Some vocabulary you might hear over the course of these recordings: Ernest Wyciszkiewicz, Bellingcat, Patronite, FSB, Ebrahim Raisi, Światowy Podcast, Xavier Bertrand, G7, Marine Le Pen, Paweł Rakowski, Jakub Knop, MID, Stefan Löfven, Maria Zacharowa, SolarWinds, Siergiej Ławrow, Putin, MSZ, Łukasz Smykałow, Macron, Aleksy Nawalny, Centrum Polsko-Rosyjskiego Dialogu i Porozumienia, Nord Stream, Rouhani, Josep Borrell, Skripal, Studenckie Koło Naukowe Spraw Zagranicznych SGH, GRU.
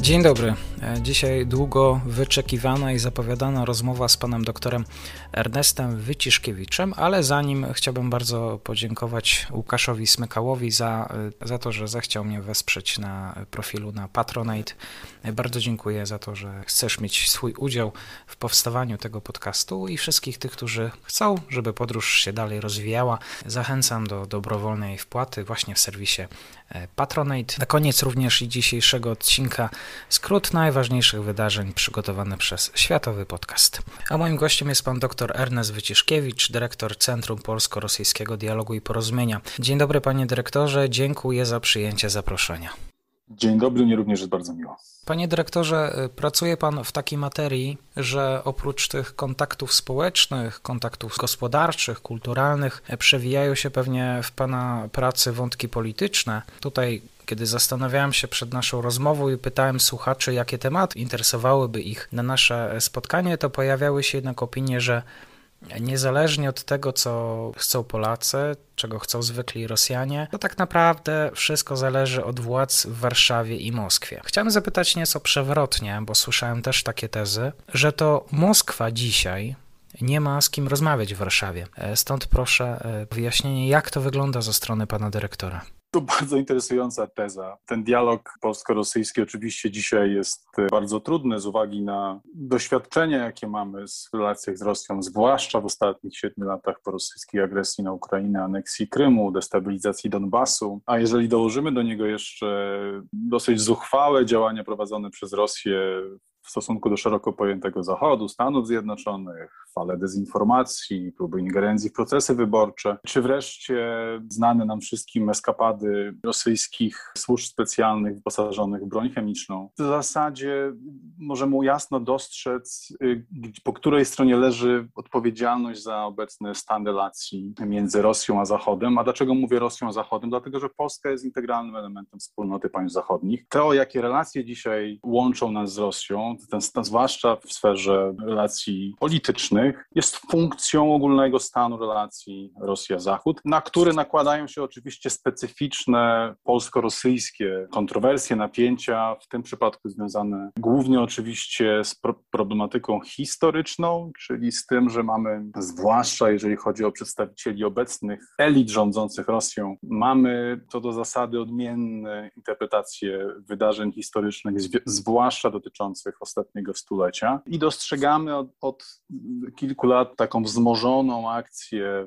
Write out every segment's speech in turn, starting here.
Dzień dobry. Dzisiaj długo wyczekiwana i zapowiadana rozmowa z panem doktorem Ernestem Wyciszkiewiczem, ale zanim chciałbym bardzo podziękować Łukaszowi Smykałowi za to, że zechciał mnie wesprzeć na profilu na Patronite. Bardzo dziękuję za to, że chcesz mieć swój udział w powstawaniu tego podcastu i wszystkich tych, którzy chcą, żeby podróż się dalej rozwijała. Zachęcam do dobrowolnej wpłaty właśnie w serwisie Patronite. Na koniec również i dzisiejszego odcinka skrót najważniejszych wydarzeń przygotowane przez Światowy Podcast. A moim gościem jest pan dr Ernest Wyciszkiewicz, dyrektor Centrum Polsko-Rosyjskiego Dialogu i Porozumienia. Dzień dobry panie dyrektorze, dziękuję za przyjęcie zaproszenia. Dzień dobry, mnie również jest bardzo miło. Panie dyrektorze, pracuje pan w takiej materii, że oprócz tych kontaktów społecznych, kontaktów gospodarczych, kulturalnych, przewijają się pewnie w pana pracy wątki polityczne. Tutaj, kiedy zastanawiałem się przed naszą rozmową i pytałem słuchaczy, jakie tematy interesowałyby ich na nasze spotkanie, to pojawiały się jednak opinie, że niezależnie od tego, co chcą Polacy, czego chcą zwykli Rosjanie, to tak naprawdę wszystko zależy od władz w Warszawie i Moskwie. Chciałem zapytać nieco przewrotnie, bo słyszałem też takie tezy, że to Moskwa dzisiaj nie ma z kim rozmawiać w Warszawie. Stąd proszę wyjaśnienie, jak to wygląda ze strony pana dyrektora. To bardzo interesująca teza. Ten dialog polsko-rosyjski oczywiście dzisiaj jest bardzo trudny z uwagi na doświadczenia, jakie mamy w relacjach z Rosją, zwłaszcza w ostatnich 7 latach po rosyjskiej agresji na Ukrainę, aneksji Krymu, destabilizacji Donbasu. A jeżeli dołożymy do niego jeszcze dosyć zuchwałe działania prowadzone przez Rosję w stosunku do szeroko pojętego Zachodu, Stanów Zjednoczonych, fale dezinformacji, próby ingerencji w procesy wyborcze, czy wreszcie znane nam wszystkim eskapady rosyjskich służb specjalnych wyposażonych w broń chemiczną. W zasadzie możemy jasno dostrzec, po której stronie leży odpowiedzialność za obecny stan relacji między Rosją a Zachodem. A dlaczego mówię Rosją a Zachodem? Dlatego, że Polska jest integralnym elementem wspólnoty państw zachodnich. To, jakie relacje dzisiaj łączą nas z Rosją, zwłaszcza w sferze relacji politycznych, jest funkcją ogólnego stanu relacji Rosja-Zachód, na który nakładają się oczywiście specyficzne polsko-rosyjskie kontrowersje, napięcia, w tym przypadku związane głównie oczywiście z problematyką historyczną, czyli z tym, że mamy, zwłaszcza jeżeli chodzi o przedstawicieli obecnych elit rządzących Rosją, mamy co do zasady odmienne interpretacje wydarzeń historycznych, zwłaszcza dotyczących ostatniego stulecia i dostrzegamy od kilku lat taką wzmożoną akcję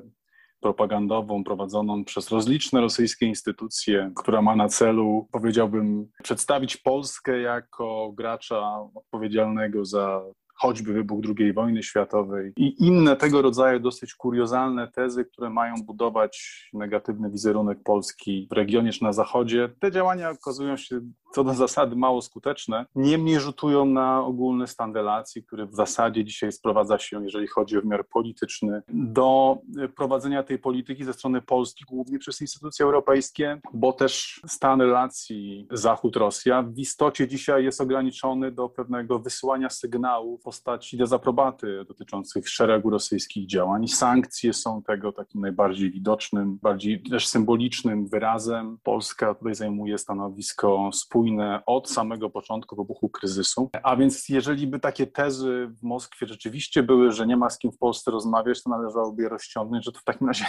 propagandową prowadzoną przez rozliczne rosyjskie instytucje, która ma na celu, powiedziałbym, przedstawić Polskę jako gracza odpowiedzialnego za choćby wybuch II wojny światowej i inne tego rodzaju dosyć kuriozalne tezy, które mają budować negatywny wizerunek Polski w regionie czy na Zachodzie. Te działania okazują się co do zasady mało skuteczne, niemniej rzutują na ogólny stan relacji, który w zasadzie dzisiaj sprowadza się, jeżeli chodzi o wymiar polityczny, do prowadzenia tej polityki ze strony Polski, głównie przez instytucje europejskie, bo też stan relacji Zachód-Rosja w istocie dzisiaj jest ograniczony do pewnego wysyłania sygnału w postaci dezaprobaty dotyczących szeregu rosyjskich działań. Sankcje są tego takim najbardziej widocznym, bardziej też symbolicznym wyrazem. Polska tutaj zajmuje stanowisko spójne od samego początku wybuchu kryzysu. A więc jeżeli by takie tezy w Moskwie rzeczywiście były, że nie ma z kim w Polsce rozmawiać, to należałoby je rozciągnąć, że to w takim razie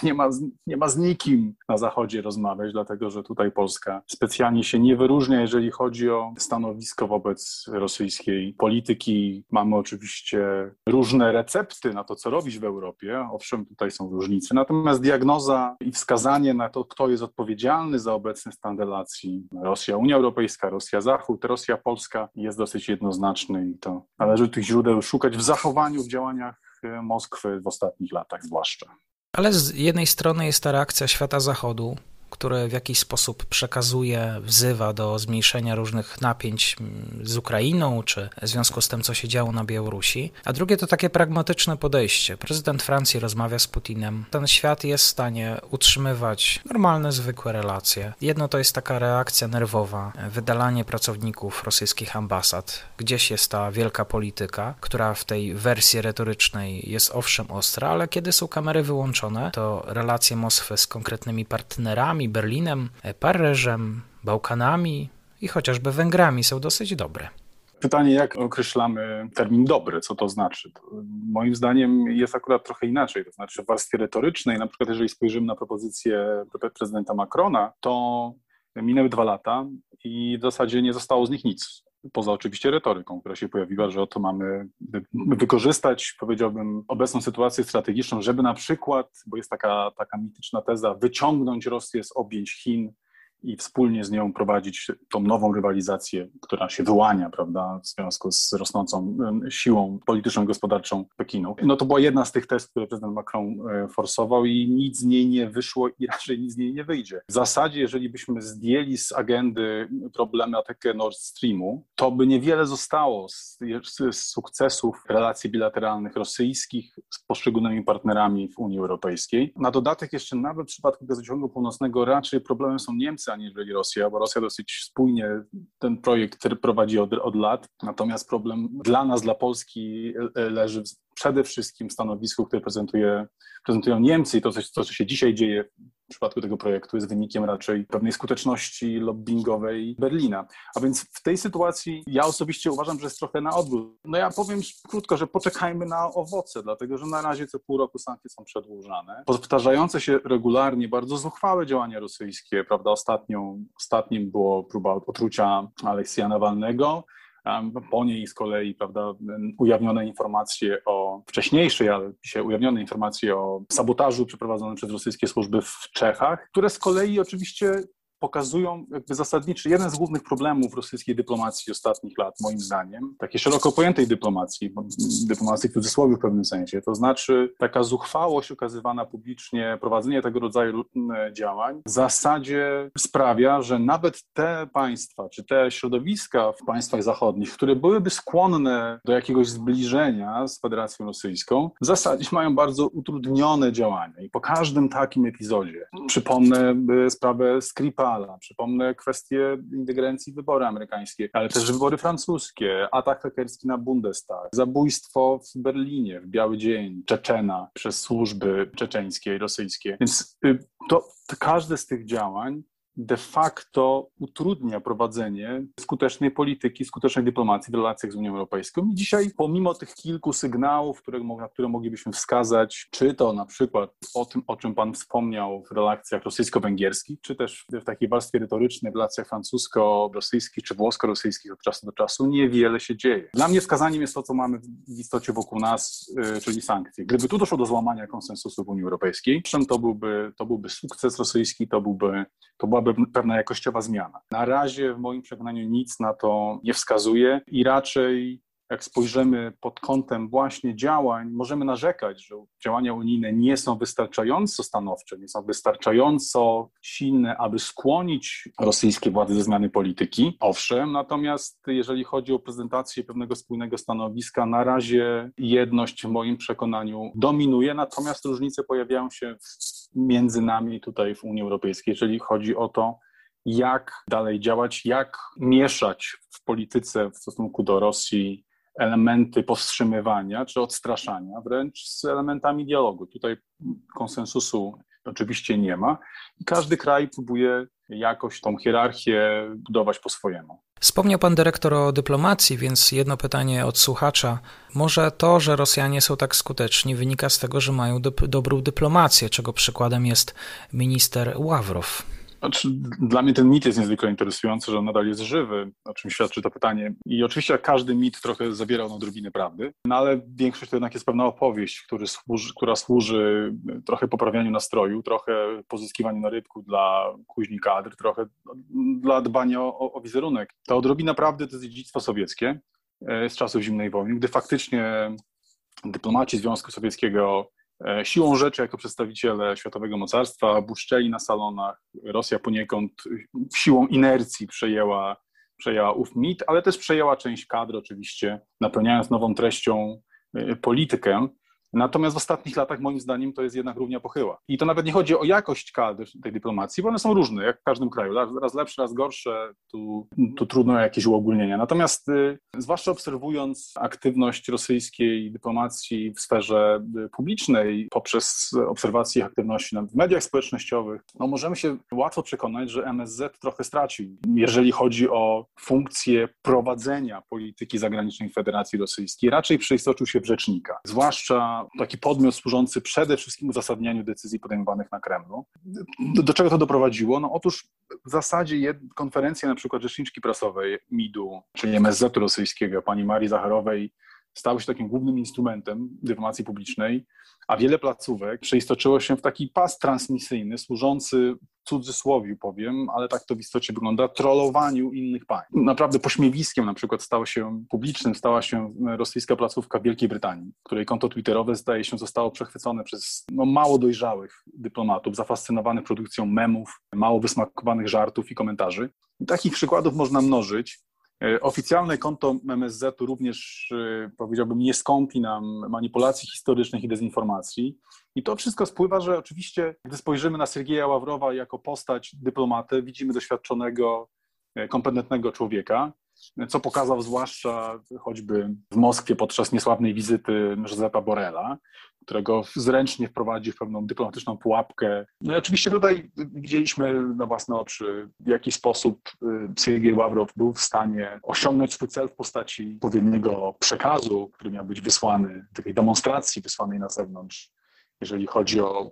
nie ma z nikim na Zachodzie rozmawiać, dlatego że tutaj Polska specjalnie się nie wyróżnia, jeżeli chodzi o stanowisko wobec rosyjskiej polityki. Mamy oczywiście różne recepty na to, co robić w Europie. Owszem, tutaj są różnice. Natomiast diagnoza i wskazanie na to, kto jest odpowiedzialny za obecny stan relacji Rosja-Unia Europejska, Rosja-Zachód, Rosja-Polska jest dosyć jednoznaczny i to należy tych źródeł szukać w zachowaniu, w działaniach Moskwy w ostatnich latach zwłaszcza. Ale z jednej strony jest ta reakcja świata Zachodu, które w jakiś sposób przekazuje, wzywa do zmniejszenia różnych napięć z Ukrainą, czy w związku z tym, co się działo na Białorusi. A drugie to takie pragmatyczne podejście. Prezydent Francji rozmawia z Putinem. Ten świat jest w stanie utrzymywać normalne, zwykłe relacje. Jedno to jest taka reakcja nerwowa, wydalanie pracowników rosyjskich ambasad. Gdzieś jest ta wielka polityka, która w tej wersji retorycznej jest owszem ostra, ale kiedy są kamery wyłączone, to relacje Moskwy z konkretnymi partnerami, Berlinem, Paryżem, Bałkanami i chociażby Węgrami są dosyć dobre. Pytanie, jak określamy termin dobry, co to znaczy? To moim zdaniem jest akurat trochę inaczej, to znaczy w warstwie retorycznej, na przykład jeżeli spojrzymy na propozycję prezydenta Macrona, to minęły 2 lata i w zasadzie nie zostało z nich nic. Poza oczywiście retoryką, która się pojawiła, że oto mamy wykorzystać, powiedziałbym, obecną sytuację strategiczną, żeby na przykład, bo jest taka mityczna teza, wyciągnąć Rosję z objęć Chin i wspólnie z nią prowadzić tą nową rywalizację, która się wyłania, prawda, w związku z rosnącą siłą polityczną i gospodarczą Pekinu. No to była jedna z tych tez, które prezydent Macron forsował i nic z niej nie wyszło i raczej nic z niej nie wyjdzie. W zasadzie, jeżeli byśmy zdjęli z agendy problematykę Nord Streamu, to by niewiele zostało z sukcesów relacji bilateralnych rosyjskich z poszczególnymi partnerami w Unii Europejskiej. Na dodatek jeszcze nawet w przypadku Gazociągu Północnego raczej problemem są Niemcy, aniżeli Rosja, bo Rosja dosyć spójnie ten projekt prowadzi od lat. Natomiast problem dla nas, dla Polski leży przede wszystkim w stanowisku, które prezentują Niemcy i to, co się dzisiaj dzieje w przypadku tego projektu, jest wynikiem raczej pewnej skuteczności lobbingowej Berlina. A więc w tej sytuacji ja osobiście uważam, że jest trochę na odwrót. No ja powiem krótko, że poczekajmy na owoce, dlatego że na razie co pół roku sankcje są przedłużane. Powtarzające się regularnie bardzo zuchwałe działania rosyjskie, prawda, ostatnim było próba otrucia Aleksja Nawalnego, po niej z kolei, prawda, ujawnione informacje o wcześniejszej, ale się ujawnione informacje o sabotażu przeprowadzonym przez rosyjskie służby w Czechach, które z kolei oczywiście pokazują jakby zasadniczy, jeden z głównych problemów rosyjskiej dyplomacji ostatnich lat, moim zdaniem, takiej szeroko pojętej dyplomacji w cudzysłowie w pewnym sensie, to znaczy taka zuchwałość okazywana publicznie, prowadzenie tego rodzaju działań w zasadzie sprawia, że nawet te państwa, czy te środowiska w państwach zachodnich, które byłyby skłonne do jakiegoś zbliżenia z Federacją Rosyjską, w zasadzie mają bardzo utrudnione działania i po każdym takim epizodzie, przypomnę sprawę Skripala, przypomnę kwestię ingerencji w wybory amerykańskie, ale też wybory francuskie, atak hakerski na Bundestag, zabójstwo w Berlinie w biały dzień Czeczena przez służby czeczeńskie i rosyjskie. Więc to każde z tych działań de facto utrudnia prowadzenie skutecznej polityki, skutecznej dyplomacji w relacjach z Unią Europejską. I dzisiaj, pomimo tych kilku sygnałów, które moglibyśmy wskazać, czy to na przykład o tym, o czym Pan wspomniał w relacjach rosyjsko-węgierskich, czy też w takiej warstwie retorycznej w relacjach francusko-rosyjskich, czy włosko-rosyjskich od czasu do czasu, niewiele się dzieje. Dla mnie wskazaniem jest to, co mamy w istocie wokół nas, czyli sankcje. Gdyby tu doszło do złamania konsensusu w Unii Europejskiej, to byłby sukces rosyjski, to byłaby pewna jakościowa zmiana. Na razie w moim przekonaniu nic na to nie wskazuje i raczej jak spojrzymy pod kątem właśnie działań, możemy narzekać, że działania unijne nie są wystarczająco stanowcze, nie są wystarczająco silne, aby skłonić rosyjskie władze do zmiany polityki. Owszem, natomiast jeżeli chodzi o prezentację pewnego spójnego stanowiska, na razie jedność w moim przekonaniu dominuje, natomiast różnice pojawiają się między nami tutaj w Unii Europejskiej, jeżeli chodzi o to, jak dalej działać, jak mieszać w polityce w stosunku do Rosji elementy powstrzymywania czy odstraszania wręcz z elementami dialogu. Tutaj konsensusu oczywiście nie ma i każdy kraj próbuje jakoś tą hierarchię budować po swojemu. Wspomniał pan dyrektor o dyplomacji, więc jedno pytanie od słuchacza. Może to, że Rosjanie są tak skuteczni, wynika z tego, że mają dobrą dyplomację, czego przykładem jest minister Ławrow. Dla mnie ten mit jest niezwykle interesujący, że on nadal jest żywy, o czym świadczy to pytanie. I oczywiście każdy mit trochę zawierał odrobinę prawdy, no ale większość to jednak jest pewna opowieść, która służy trochę poprawianiu nastroju, trochę pozyskiwaniu narybku dla kuźni kadr, trochę dla dbania o wizerunek. Ta odrobina prawdy to jest dziedzictwo sowieckie z czasów zimnej wojny, gdy faktycznie dyplomaci Związku Sowieckiego Siłą rzeczy jako przedstawiciele światowego mocarstwa błyszczeli na salonach. Rosja poniekąd siłą inercji przejęła ów mit, ale też przejęła część kadr oczywiście, napełniając nową treścią politykę. Natomiast w ostatnich latach moim zdaniem to jest jednak równia pochyła. I to nawet nie chodzi o jakość kadr tej dyplomacji, bo one są różne, jak w każdym kraju. Raz lepsze, raz gorsze, tu trudno o jakieś uogólnienia. Natomiast zwłaszcza obserwując aktywność rosyjskiej dyplomacji w sferze publicznej poprzez obserwację ich aktywności w mediach społecznościowych, no możemy się łatwo przekonać, że MSZ trochę stracił, jeżeli chodzi o funkcję prowadzenia polityki zagranicznej Federacji Rosyjskiej. Raczej przeistoczył się w rzecznika, zwłaszcza taki podmiot służący przede wszystkim uzasadnianiu decyzji podejmowanych na Kremlu. Do czego to doprowadziło? No otóż w zasadzie konferencja na przykład rzeczniczki prasowej MID-u, czyli MSZ-u rosyjskiego, pani Marii Zacharowej, stały się takim głównym instrumentem dyplomacji publicznej, a wiele placówek przeistoczyło się w taki pas transmisyjny służący, w cudzysłowie powiem, ale tak to w istocie wygląda, trollowaniu innych państw. Naprawdę pośmiewiskiem na przykład stała się rosyjska placówka w Wielkiej Brytanii, której konto twitterowe zdaje się zostało przechwycone przez mało dojrzałych dyplomatów, zafascynowanych produkcją memów, mało wysmakowanych żartów i komentarzy. I takich przykładów można mnożyć. Oficjalne konto MSZ-u również, powiedziałbym, nie skąpi nam manipulacji historycznych i dezinformacji. I to wszystko spływa, że oczywiście, gdy spojrzymy na Siergieja Ławrowa jako postać dyplomatę, widzimy doświadczonego, kompetentnego człowieka, co pokazał zwłaszcza choćby w Moskwie podczas niesławnej wizyty Josepa Borrella, którego zręcznie wprowadził w pewną dyplomatyczną pułapkę. No i oczywiście tutaj widzieliśmy na własne oczy, w jaki sposób Siergiej Ławrow był w stanie osiągnąć swój cel w postaci odpowiedniego przekazu, który miał być wysłany, takiej demonstracji wysłanej na zewnątrz, jeżeli chodzi o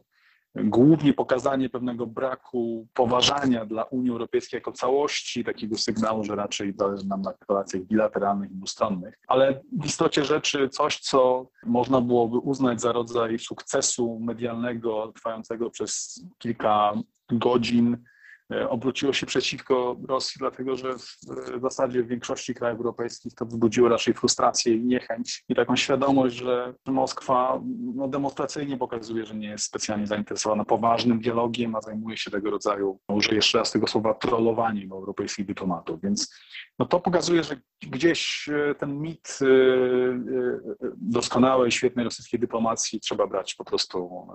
głównie pokazanie pewnego braku poważania dla Unii Europejskiej jako całości, takiego sygnału, że raczej zależy nam na relacjach bilateralnych i dwustronnych. Ale w istocie rzeczy coś, co można byłoby uznać za rodzaj sukcesu medialnego trwającego przez kilka godzin, obróciło się przeciwko Rosji, dlatego że w zasadzie w większości krajów europejskich to wzbudziło raczej frustrację i niechęć i taką świadomość, że Moskwa demonstracyjnie pokazuje, że nie jest specjalnie zainteresowana poważnym dialogiem, a zajmuje się tego rodzaju, użyję jeszcze raz tego słowa, trollowaniem europejskich dyplomatów. Więc to pokazuje, że gdzieś ten mit doskonałej, świetnej rosyjskiej dyplomacji trzeba brać po prostu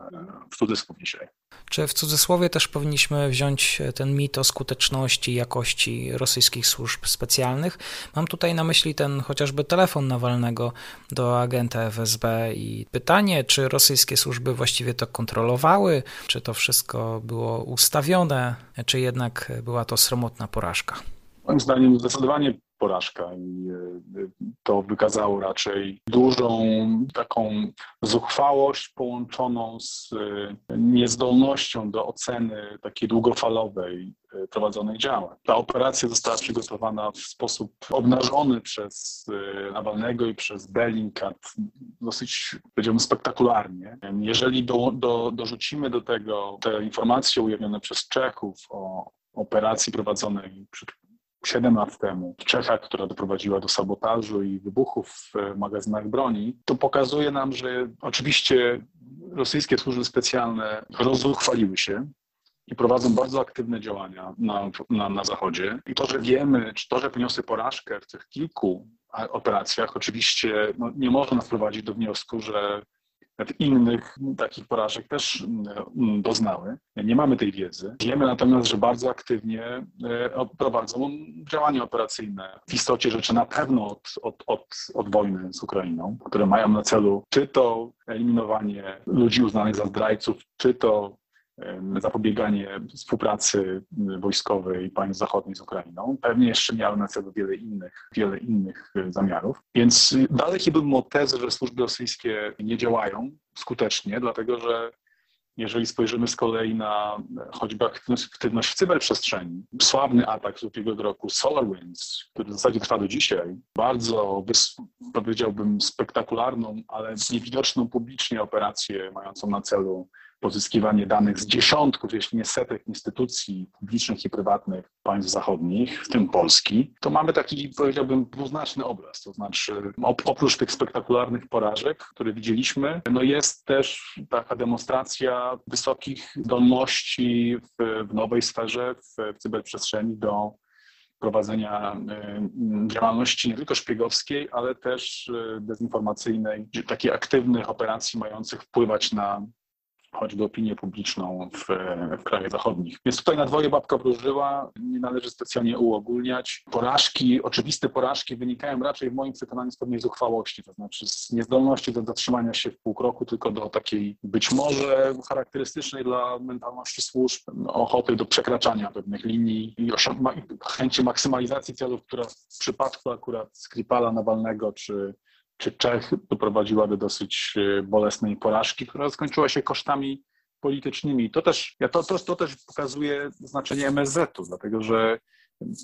w cudzysłów dzisiaj. Czy w cudzysłowie też powinniśmy wziąć ten mit o skuteczności i jakości rosyjskich służb specjalnych? Mam tutaj na myśli ten chociażby telefon Nawalnego do agenta FSB i pytanie, czy rosyjskie służby właściwie to kontrolowały, czy to wszystko było ustawione, czy jednak była to sromotna porażka? Moim zdaniem zdecydowanie porażka i to wykazało raczej dużą taką zuchwałość połączoną z niezdolnością do oceny takiej długofalowej prowadzonej działań. Ta operacja została przygotowana w sposób obnażony przez Nawalnego i przez Bellingcat dosyć, powiedziałbym, spektakularnie. Jeżeli dorzucimy do tego te informacje ujawnione przez Czechów o operacji prowadzonej przy 7 lat temu w Czechach, która doprowadziła do sabotażu i wybuchów w magazynach broni, to pokazuje nam, że oczywiście rosyjskie służby specjalne rozuchwaliły się i prowadzą bardzo aktywne działania na Zachodzie. I to, że wiemy, czy to, że poniosły porażkę w tych kilku operacjach, oczywiście nie może nas prowadzić do wniosku, że innych takich porażek też doznały. Nie mamy tej wiedzy. Wiemy natomiast, że bardzo aktywnie prowadzą działania operacyjne. W istocie rzeczy na pewno od wojny z Ukrainą, które mają na celu czy to eliminowanie ludzi uznanych za zdrajców, czy to zapobieganie współpracy wojskowej państw zachodnich z Ukrainą. Pewnie jeszcze miały na celu wiele innych zamiarów. Więc dalej byłbym od tezy, że służby rosyjskie nie działają skutecznie, dlatego że jeżeli spojrzymy z kolei na choćby aktywność w cyberprzestrzeni, sławny atak z ubiegłego roku SolarWinds, który w zasadzie trwa do dzisiaj, bardzo, powiedziałbym, spektakularną, ale niewidoczną publicznie operację mającą na celu pozyskiwanie danych z dziesiątków, jeśli nie setek instytucji publicznych i prywatnych państw zachodnich, w tym Polski, to mamy taki, powiedziałbym, dwuznaczny obraz. To znaczy oprócz tych spektakularnych porażek, które widzieliśmy, no jest też taka demonstracja wysokich zdolności w nowej sferze, w cyberprzestrzeni do prowadzenia działalności nie tylko szpiegowskiej, ale też dezinformacyjnej, takich aktywnych operacji mających wpływać na choćby opinię publiczną w krajach zachodnich. Więc tutaj na dwoje babka wróżyła, nie należy specjalnie uogólniać. Porażki, oczywiste porażki wynikają raczej w moim przekonaniu z pewnej zuchwałości, to znaczy z niezdolności do zatrzymania się w pół kroku, tylko do takiej być może charakterystycznej dla mentalności służb ochoty do przekraczania pewnych linii i chęci maksymalizacji celów, która w przypadku akurat Skripala, Nawalnego czy Czech doprowadziła do dosyć bolesnej porażki, która skończyła się kosztami politycznymi. To też pokazuje znaczenie MSZ-u, dlatego że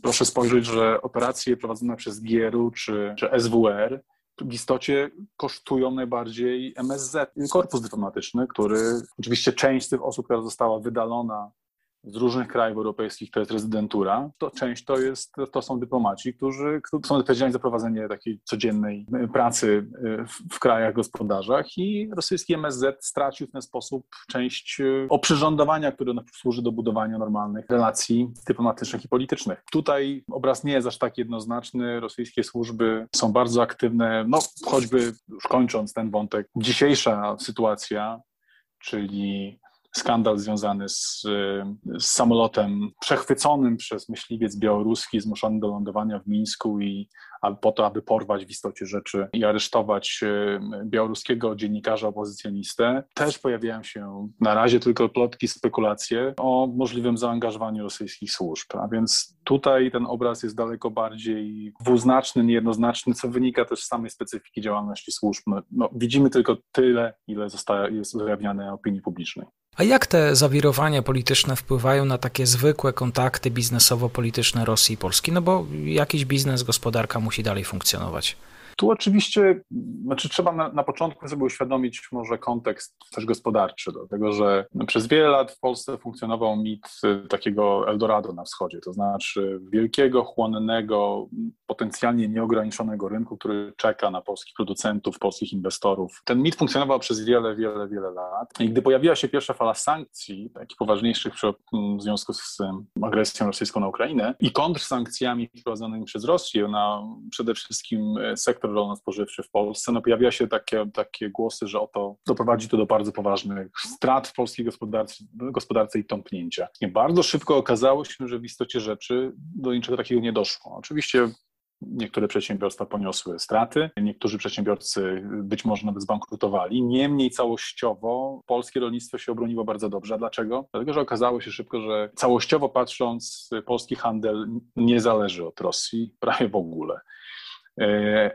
proszę spojrzeć, że operacje prowadzone przez GRU czy SWR w istocie kosztują najbardziej MSZ, korpus dyplomatyczny, który oczywiście część z tych osób, która została wydalona z różnych krajów europejskich, to jest rezydentura, to część to są dyplomaci, którzy są odpowiedzialni za prowadzenie takiej codziennej pracy w krajach gospodarzach i rosyjski MSZ stracił w ten sposób część oprzyrządowania, które służy do budowania normalnych relacji dyplomatycznych i politycznych. Tutaj obraz nie jest aż tak jednoznaczny, rosyjskie służby są bardzo aktywne, no choćby już kończąc ten wątek, dzisiejsza sytuacja, czyli skandal związany z samolotem przechwyconym przez myśliwiec białoruski, zmuszony do lądowania w Mińsku po to, aby porwać w istocie rzeczy i aresztować białoruskiego dziennikarza opozycjonistę. Też pojawiają się na razie tylko plotki, spekulacje o możliwym zaangażowaniu rosyjskich służb. A więc tutaj ten obraz jest daleko bardziej dwuznaczny, niejednoznaczny, co wynika też z samej specyfiki działalności służb. No, widzimy tylko tyle, ile jest ujawniane opinii publicznej. A jak te zawirowania polityczne wpływają na takie zwykłe kontakty biznesowo-polityczne Rosji i Polski? No bo jakiś biznes, gospodarka musi dalej funkcjonować. Tu oczywiście trzeba na początku sobie uświadomić może kontekst też gospodarczy, dlatego że przez wiele lat w Polsce funkcjonował mit takiego Eldorado na wschodzie, to znaczy wielkiego, chłonnego, potencjalnie nieograniczonego rynku, który czeka na polskich producentów, polskich inwestorów. Ten mit funkcjonował przez wiele lat i gdy pojawiła się pierwsza fala sankcji, takich poważniejszych w związku z agresją rosyjską na Ukrainę i kontrsankcjami wprowadzonymi przez Rosję na przede wszystkim sektor rolno-spożywczy w Polsce, pojawiają się takie głosy, że oto doprowadzi to do bardzo poważnych strat w polskiej gospodarce i tąpnięcia. I bardzo szybko okazało się, że w istocie rzeczy do niczego takiego nie doszło. Oczywiście niektóre przedsiębiorstwa poniosły straty, niektórzy przedsiębiorcy być może nawet zbankrutowali. Niemniej całościowo polskie rolnictwo się obroniło bardzo dobrze. A dlaczego? Dlatego, że okazało się szybko, że całościowo patrząc polski handel nie zależy od Rosji prawie w ogóle.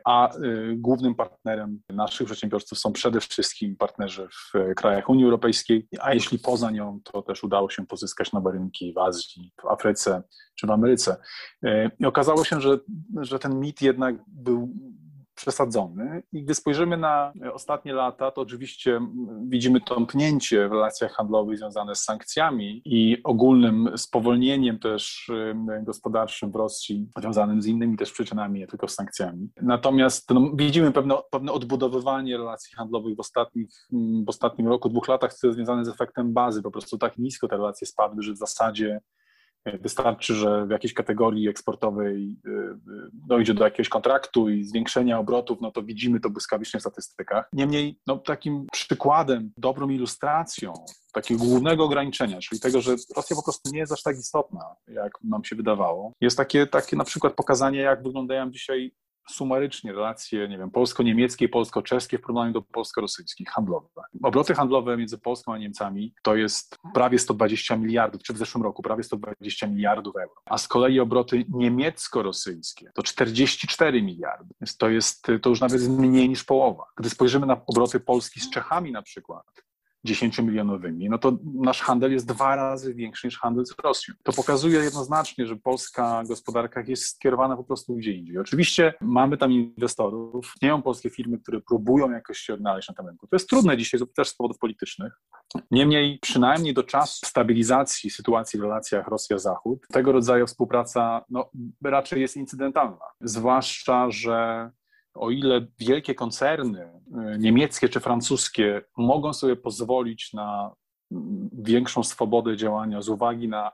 A głównym partnerem naszych przedsiębiorców są przede wszystkim partnerzy w krajach Unii Europejskiej, a jeśli poza nią, to też udało się pozyskać nowe rynki w Azji, w Afryce czy w Ameryce. I okazało się, że ten mit jednak był przesadzony i gdy spojrzymy na ostatnie lata, to oczywiście widzimy tąpnięcie w relacjach handlowych związane z sankcjami i ogólnym spowolnieniem też gospodarczym w Rosji, związanym z innymi też przyczynami, nie tylko z sankcjami. Natomiast widzimy pewne odbudowywanie relacji handlowych w ostatnim roku, 2 latach, co jest związane z efektem bazy. Po prostu tak nisko te relacje spadły, że w zasadzie wystarczy, że w jakiejś kategorii eksportowej dojdzie do jakiegoś kontraktu i zwiększenia obrotów, to widzimy to błyskawicznie w statystykach. Niemniej takim przykładem, dobrą ilustracją takiego głównego ograniczenia, czyli tego, że Rosja po prostu nie jest aż tak istotna, jak nam się wydawało, jest takie na przykład pokazanie, jak wyglądają dzisiaj sumarycznie relacje, polsko-niemieckie, polsko-czeskie w porównaniu do polsko-rosyjskich handlowe. Obroty handlowe między Polską a Niemcami to jest prawie 120 miliardów, czy w zeszłym roku prawie 120 miliardów euro, a z kolei obroty niemiecko-rosyjskie to 44 miliardy, więc to już nawet mniej niż połowa. Gdy spojrzymy na obroty Polski z Czechami na przykład, 10-milionowymi, no to nasz handel jest 2 razy większy niż handel z Rosją. To pokazuje jednoznacznie, że polska gospodarka jest skierowana po prostu gdzie indziej. Oczywiście mamy tam inwestorów, istnieją polskie firmy, które próbują jakoś się odnaleźć na tym rynku. To jest trudne dzisiaj też z powodów politycznych. Niemniej przynajmniej do czasu stabilizacji sytuacji w relacjach Rosja-Zachód tego rodzaju współpraca raczej jest incydentalna. Zwłaszcza, że o ile wielkie koncerny niemieckie czy francuskie mogą sobie pozwolić na większą swobodę działania z uwagi na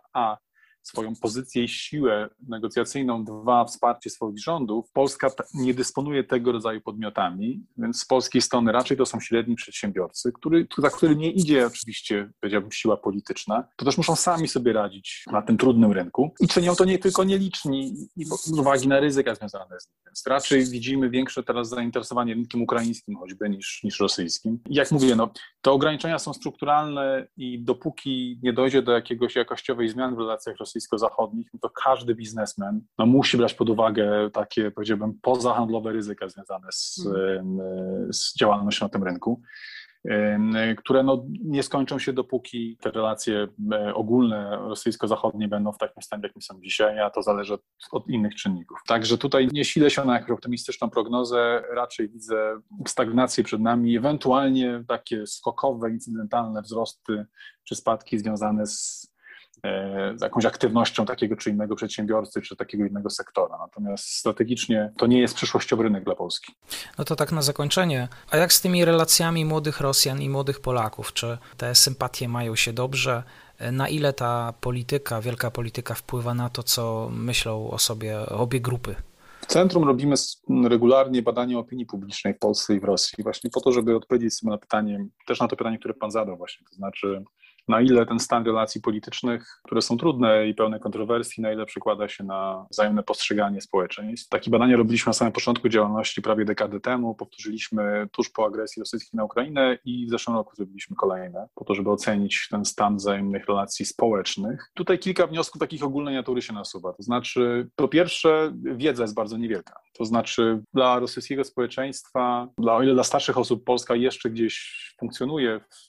swoją pozycję i siłę negocjacyjną, 2 wsparcie swoich rządów, Polska nie dysponuje tego rodzaju podmiotami, więc z polskiej strony raczej to są średni przedsiębiorcy, za którym nie idzie oczywiście, powiedziałbym, siła polityczna, to też muszą sami sobie radzić na tym trudnym rynku i czynią to nie tylko nieliczni z uwagi na ryzyka związane z nim, więc raczej widzimy większe teraz zainteresowanie rynkiem ukraińskim choćby niż rosyjskim. I jak mówię, te ograniczenia są strukturalne i dopóki nie dojdzie do jakiegoś jakościowej zmiany w relacjach rosyjsko-zachodnich, to każdy biznesmen musi brać pod uwagę takie, powiedziałbym, pozahandlowe ryzyka związane z działalnością na tym rynku, które nie skończą się, dopóki te relacje ogólne rosyjsko-zachodnie będą w takim stanie, jakim są dzisiaj, a to zależy od innych czynników. Także tutaj nie silę się na jakąś optymistyczną prognozę, raczej widzę stagnację przed nami, ewentualnie takie skokowe, incydentalne wzrosty czy spadki związane z jakąś aktywnością takiego czy innego przedsiębiorcy, czy takiego innego sektora. Natomiast strategicznie to nie jest przyszłościowy rynek dla Polski. No to tak na zakończenie. A jak z tymi relacjami młodych Rosjan i młodych Polaków? Czy te sympatie mają się dobrze? Na ile ta polityka, wielka polityka wpływa na to, co myślą o sobie obie grupy? W centrum robimy regularnie badania opinii publicznej w Polsce i w Rosji właśnie po to, żeby odpowiedzieć sobie na pytanie, też na to pytanie, które pan zadał właśnie, to znaczy na ile ten stan relacji politycznych, które są trudne i pełne kontrowersji, na ile przekłada się na wzajemne postrzeganie społeczeństw. Takie badania robiliśmy na samym początku działalności prawie dekady temu, powtórzyliśmy tuż po agresji rosyjskiej na Ukrainę i w zeszłym roku zrobiliśmy kolejne, po to, żeby ocenić ten stan wzajemnych relacji społecznych. Tutaj kilka wniosków takich ogólnej natury się nasuwa, to znaczy po pierwsze wiedza jest bardzo niewielka, to znaczy dla rosyjskiego społeczeństwa, o ile dla starszych osób Polska jeszcze gdzieś funkcjonuje w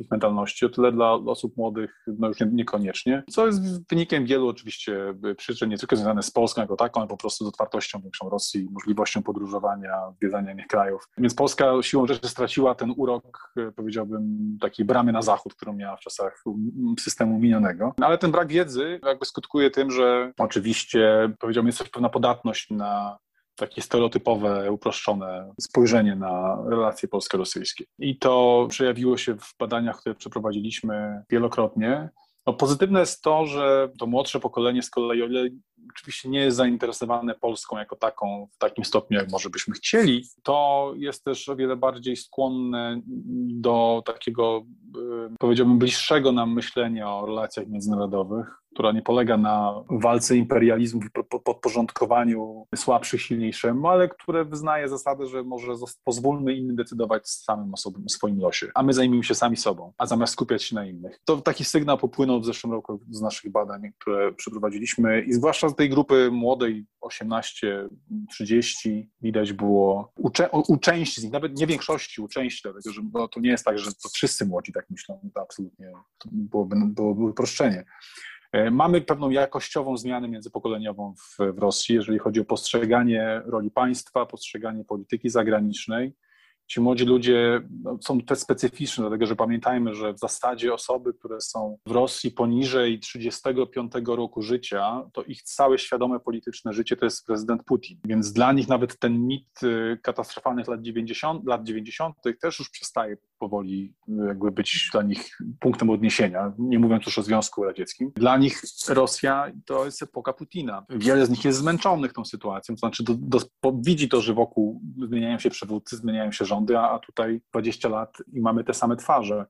ich mentalności, o tyle dla osób młodych już niekoniecznie, co jest wynikiem wielu oczywiście przyczyn, nie tylko związanych z Polską jako taką, ale po prostu z otwartością większą Rosji, możliwością podróżowania, zwiedzania innych krajów. Więc Polska siłą rzeczy straciła ten urok, powiedziałbym, takiej bramy na zachód, którą miała w czasach systemu minionego. Ale ten brak wiedzy jakby skutkuje tym, że oczywiście, powiedziałbym, jest też pewna podatność na takie stereotypowe, uproszczone spojrzenie na relacje polsko-rosyjskie. I to przejawiło się w badaniach, które przeprowadziliśmy wielokrotnie. Pozytywne jest to, że to młodsze pokolenie z kolei, o ile oczywiście nie jest zainteresowane Polską jako taką w takim stopniu, jak może byśmy chcieli, to jest też o wiele bardziej skłonne do takiego, powiedziałbym, bliższego nam myślenia o relacjach międzynarodowych, która nie polega na walce imperializmu i podporządkowaniu słabszych silniejszemu, ale które wyznaje zasadę, że może pozwólmy innym decydować samym osobom o swoim losie, a my zajmijmy się sami sobą, a zamiast skupiać się na innych. To taki sygnał popłynął w zeszłym roku z naszych badań, które przeprowadziliśmy i zwłaszcza z tej grupy młodej 18-30 widać było u części z nich, nawet nie większości, u części, dlatego że to nie jest tak, że to wszyscy młodzi tak myślą, to absolutnie to byłoby uproszczenie. Mamy pewną jakościową zmianę międzypokoleniową w Rosji, jeżeli chodzi o postrzeganie roli państwa, postrzeganie polityki zagranicznej. Ci młodzi ludzie są też specyficzni, dlatego że pamiętajmy, że w zasadzie osoby, które są w Rosji poniżej 35 roku życia, to ich całe świadome polityczne życie to jest prezydent Putin. Więc dla nich nawet ten mit katastrofalnych lat 90. też już przestaje powoli jakby być dla nich punktem odniesienia, nie mówiąc już o Związku Radzieckim. Dla nich Rosja to jest epoka Putina. Wiele z nich jest zmęczonych tą sytuacją, to znaczy widzi to, że wokół zmieniają się przywódcy, zmieniają się rządy, a tutaj 20 lat i mamy te same twarze.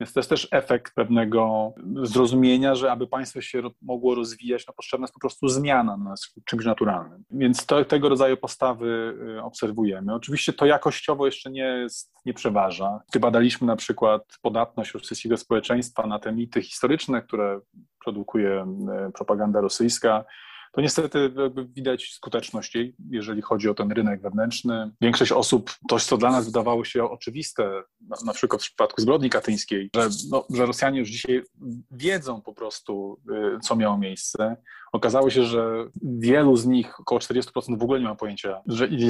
Więc to jest też efekt pewnego zrozumienia, że aby państwo się mogło rozwijać, potrzebna jest po prostu zmiana czymś naturalnym. Więc tego rodzaju postawy obserwujemy. Oczywiście to jakościowo jeszcze nie przeważa. Gdy badaliśmy na przykład podatność rosyjskiego społeczeństwa na te mity historyczne, które produkuje propaganda rosyjska, to niestety widać skuteczność jej, jeżeli chodzi o ten rynek wewnętrzny. Większość osób, coś co dla nas wydawało się oczywiste, na przykład w przypadku zbrodni katyńskiej, że Rosjanie już dzisiaj wiedzą po prostu, co miało miejsce. Okazało się, że wielu z nich, około 40% w ogóle nie ma pojęcia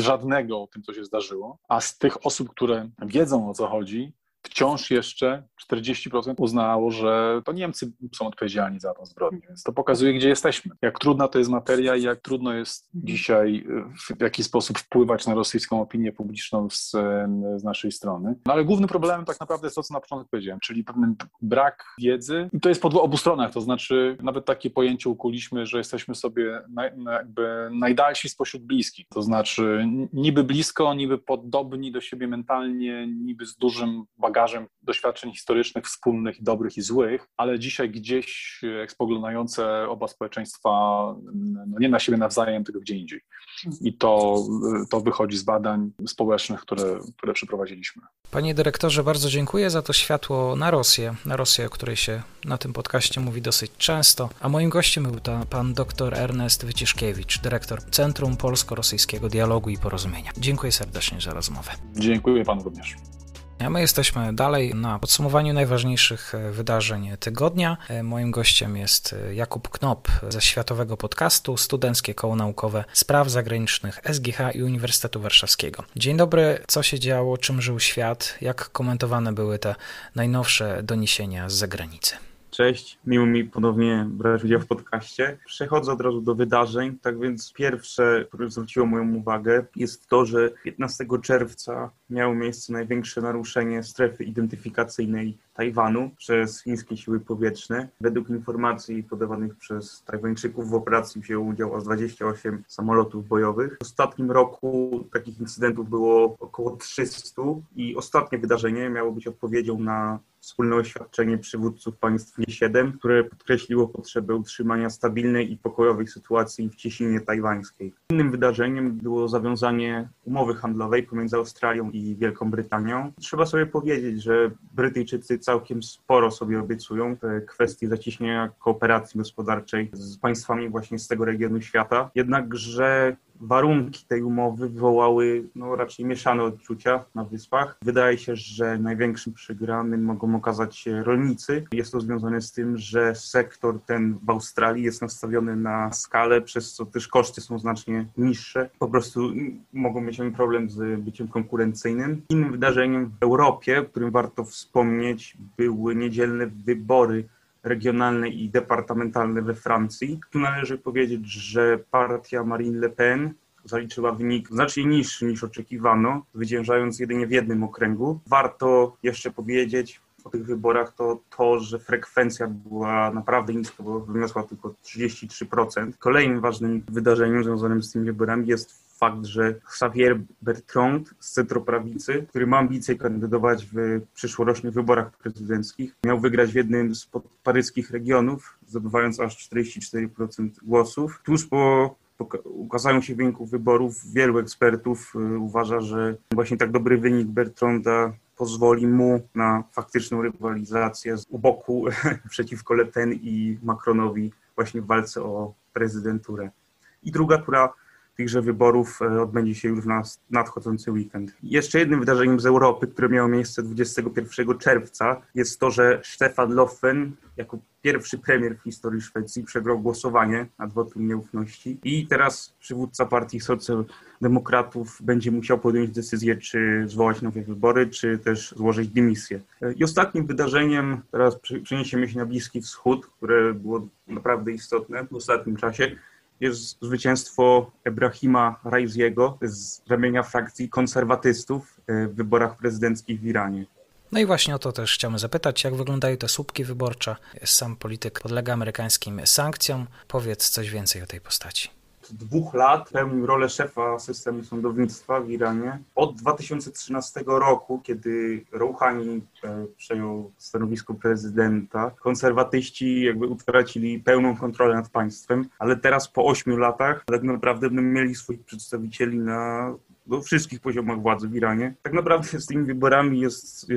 żadnego o tym, co się zdarzyło, a z tych osób, które wiedzą, o co chodzi, wciąż jeszcze 40% uznało, że to Niemcy są odpowiedzialni za tą zbrodnię, więc to pokazuje, gdzie jesteśmy. Jak trudna to jest materia i jak trudno jest dzisiaj w jakiś sposób wpływać na rosyjską opinię publiczną z naszej strony. No ale głównym problemem tak naprawdę jest to, co na początku powiedziałem, czyli pewien brak wiedzy i to jest po obu stronach, to znaczy nawet takie pojęcie ukuliśmy, że jesteśmy sobie jakby najdalsi spośród bliskich, to znaczy niby blisko, niby podobni do siebie mentalnie, niby z dużym bagażem doświadczeń historycznych, wspólnych, dobrych i złych, ale dzisiaj gdzieś spoglądające oba społeczeństwa nie na siebie nawzajem, tylko gdzie indziej. I to wychodzi z badań społecznych, które przeprowadziliśmy. Panie dyrektorze, bardzo dziękuję za to światło na Rosję, o której się na tym podcaście mówi dosyć często. A moim gościem był pan dr Ernest Wyciszkiewicz, dyrektor Centrum Polsko-Rosyjskiego Dialogu i Porozumienia. Dziękuję serdecznie za rozmowę. Dziękuję panu również. A my jesteśmy dalej na podsumowaniu najważniejszych wydarzeń tygodnia. Moim gościem jest Jakub Knop ze Światowego Podcastu, Studenckie Koło Naukowe Spraw Zagranicznych SGH i Uniwersytetu Warszawskiego. Dzień dobry, co się działo, czym żył świat, jak komentowane były te najnowsze doniesienia z zagranicy? Cześć, miło mi ponownie brać udział w podcaście. Przechodzę od razu do wydarzeń, tak więc pierwsze, które zwróciło moją uwagę, jest to, że 15 czerwca miało miejsce największe naruszenie strefy identyfikacyjnej Tajwanu przez chińskie siły powietrzne. Według informacji podawanych przez Tajwańczyków w operacji wzięło udział aż 28 samolotów bojowych. W ostatnim roku takich incydentów było około 300 i ostatnie wydarzenie miało być odpowiedzią na wspólne oświadczenie przywódców państw G7, które podkreśliło potrzebę utrzymania stabilnej i pokojowej sytuacji w Cieśninie Tajwańskiej. Innym wydarzeniem było zawiązanie umowy handlowej pomiędzy Australią i Wielką Brytanią. Trzeba sobie powiedzieć, że Brytyjczycy całkiem sporo sobie obiecują w kwestii zacieśnienia kooperacji gospodarczej z państwami właśnie z tego regionu świata. Jednakże warunki tej umowy wywołały raczej mieszane odczucia na Wyspach. Wydaje się, że największym przegranym mogą okazać się rolnicy. Jest to związane z tym, że sektor ten w Australii jest nastawiony na skalę, przez co też koszty są znacznie niższe. Po prostu mogą mieć oni problem z byciem konkurencyjnym. Innym wydarzeniem w Europie, o którym warto wspomnieć, były niedzielne wybory regionalne i departamentalne we Francji. Tu należy powiedzieć, że partia Marine Le Pen zaliczyła wynik znacznie niższy niż oczekiwano, zwyciężając jedynie w jednym okręgu. Warto jeszcze powiedzieć o tych wyborach to, że frekwencja była naprawdę niska, bo wyniosła tylko 33%. Kolejnym ważnym wydarzeniem związanym z tymi wyborami jest fakt, że Xavier Bertrand z centroprawicy, który ma ambicje kandydować w przyszłorocznych wyborach prezydenckich, miał wygrać w jednym z paryskich regionów, zdobywając aż 44% głosów. Tuż po ukazaniu się wyników wyborów wielu ekspertów uważa, że właśnie tak dobry wynik Bertranda pozwoli mu na faktyczną rywalizację u boku przeciwko Le Pen i Macronowi właśnie w walce o prezydenturę. I druga tura tychże wyborów odbędzie się już w nadchodzący weekend. Jeszcze jednym wydarzeniem z Europy, które miało miejsce 21 czerwca, jest to, że Stefan Löfven jako pierwszy premier w historii Szwecji przegrał głosowanie nad wotum nieufności i teraz przywódca partii socjaldemokratów będzie musiał podjąć decyzję, czy zwołać nowe wybory, czy też złożyć dymisję. I ostatnim wydarzeniem, teraz przeniesiemy się na Bliski Wschód, które było naprawdę istotne w ostatnim czasie, jest zwycięstwo Ebrahima Raisiego z ramienia frakcji konserwatystów w wyborach prezydenckich w Iranie. No i właśnie o to też chciałbym zapytać, jak wyglądają te słupki wyborcze? Sam polityk podlega amerykańskim sankcjom. Powiedz coś więcej o tej postaci. Od 2 lat pełnił rolę szefa systemu sądownictwa w Iranie. Od 2013 roku, kiedy Rouhani przejął stanowisko prezydenta, konserwatyści jakby utracili pełną kontrolę nad państwem, ale teraz po 8 latach tak naprawdę będą mieli swoich przedstawicieli na do wszystkich poziomach władzy w Iranie. Tak naprawdę z tymi wyborami jest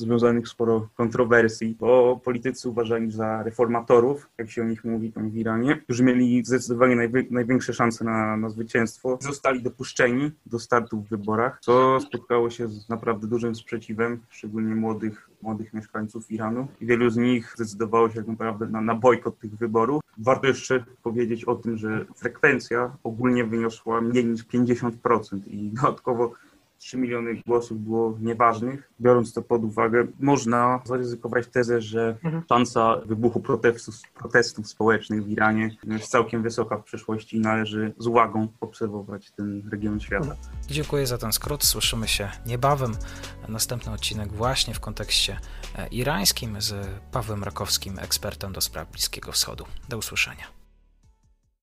związanych sporo kontrowersji, bo politycy uważani za reformatorów, jak się o nich mówi tam w Iranie, którzy mieli zdecydowanie największe szanse na zwycięstwo, zostali dopuszczeni do startu w wyborach, co spotkało się z naprawdę dużym sprzeciwem, szczególnie młodych mieszkańców Iranu. I wielu z nich zdecydowało się tak naprawdę na bojkot tych wyborów. Warto jeszcze powiedzieć o tym, że frekwencja ogólnie wyniosła mniej niż 50% i dodatkowo 3 miliony głosów było nieważnych. Biorąc to pod uwagę, można zaryzykować tezę, że szansa wybuchu protestów społecznych w Iranie jest całkiem wysoka w przyszłości i należy z uwagą obserwować ten region świata. Dziękuję za ten skrót. Słyszymy się niebawem. Następny odcinek właśnie w kontekście irańskim z Pawłem Rakowskim, ekspertem do spraw Bliskiego Wschodu. Do usłyszenia.